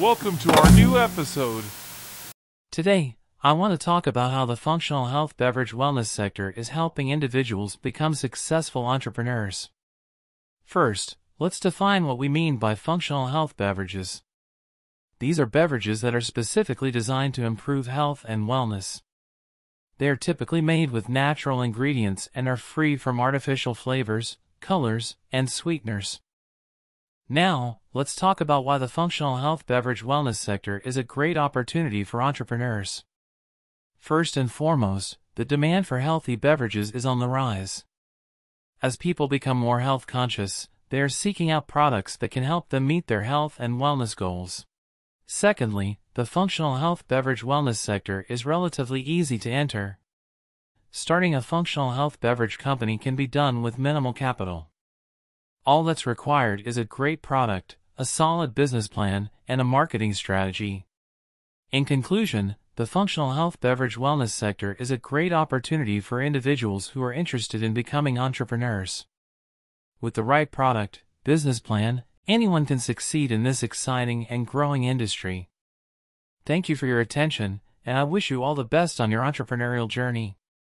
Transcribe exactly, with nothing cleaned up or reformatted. Welcome to our new episode. Today, I want to talk about how the functional health beverage wellness sector is helping individuals become successful entrepreneurs. First, let's define what we mean by functional health beverages. These are beverages that are specifically designed to improve health and wellness. They are typically made with natural ingredients and are free from artificial flavors, colors, and sweeteners. Now, let's talk about why the functional health beverage wellness sector is a great opportunity for entrepreneurs. First and foremost, the demand for healthy beverages is on the rise. As people become more health conscious, they are seeking out products that can help them meet their health and wellness goals. Secondly, the functional health beverage wellness sector is relatively easy to enter. Starting a functional health beverage company can be done with minimal capital. All that's required is a great product, a solid business plan, and a marketing strategy. In conclusion, the functional health beverage wellness sector is a great opportunity for individuals who are interested in becoming entrepreneurs. With the right product, business plan, anyone can succeed in this exciting and growing industry. Thank you for your attention, and I wish you all the best on your entrepreneurial journey.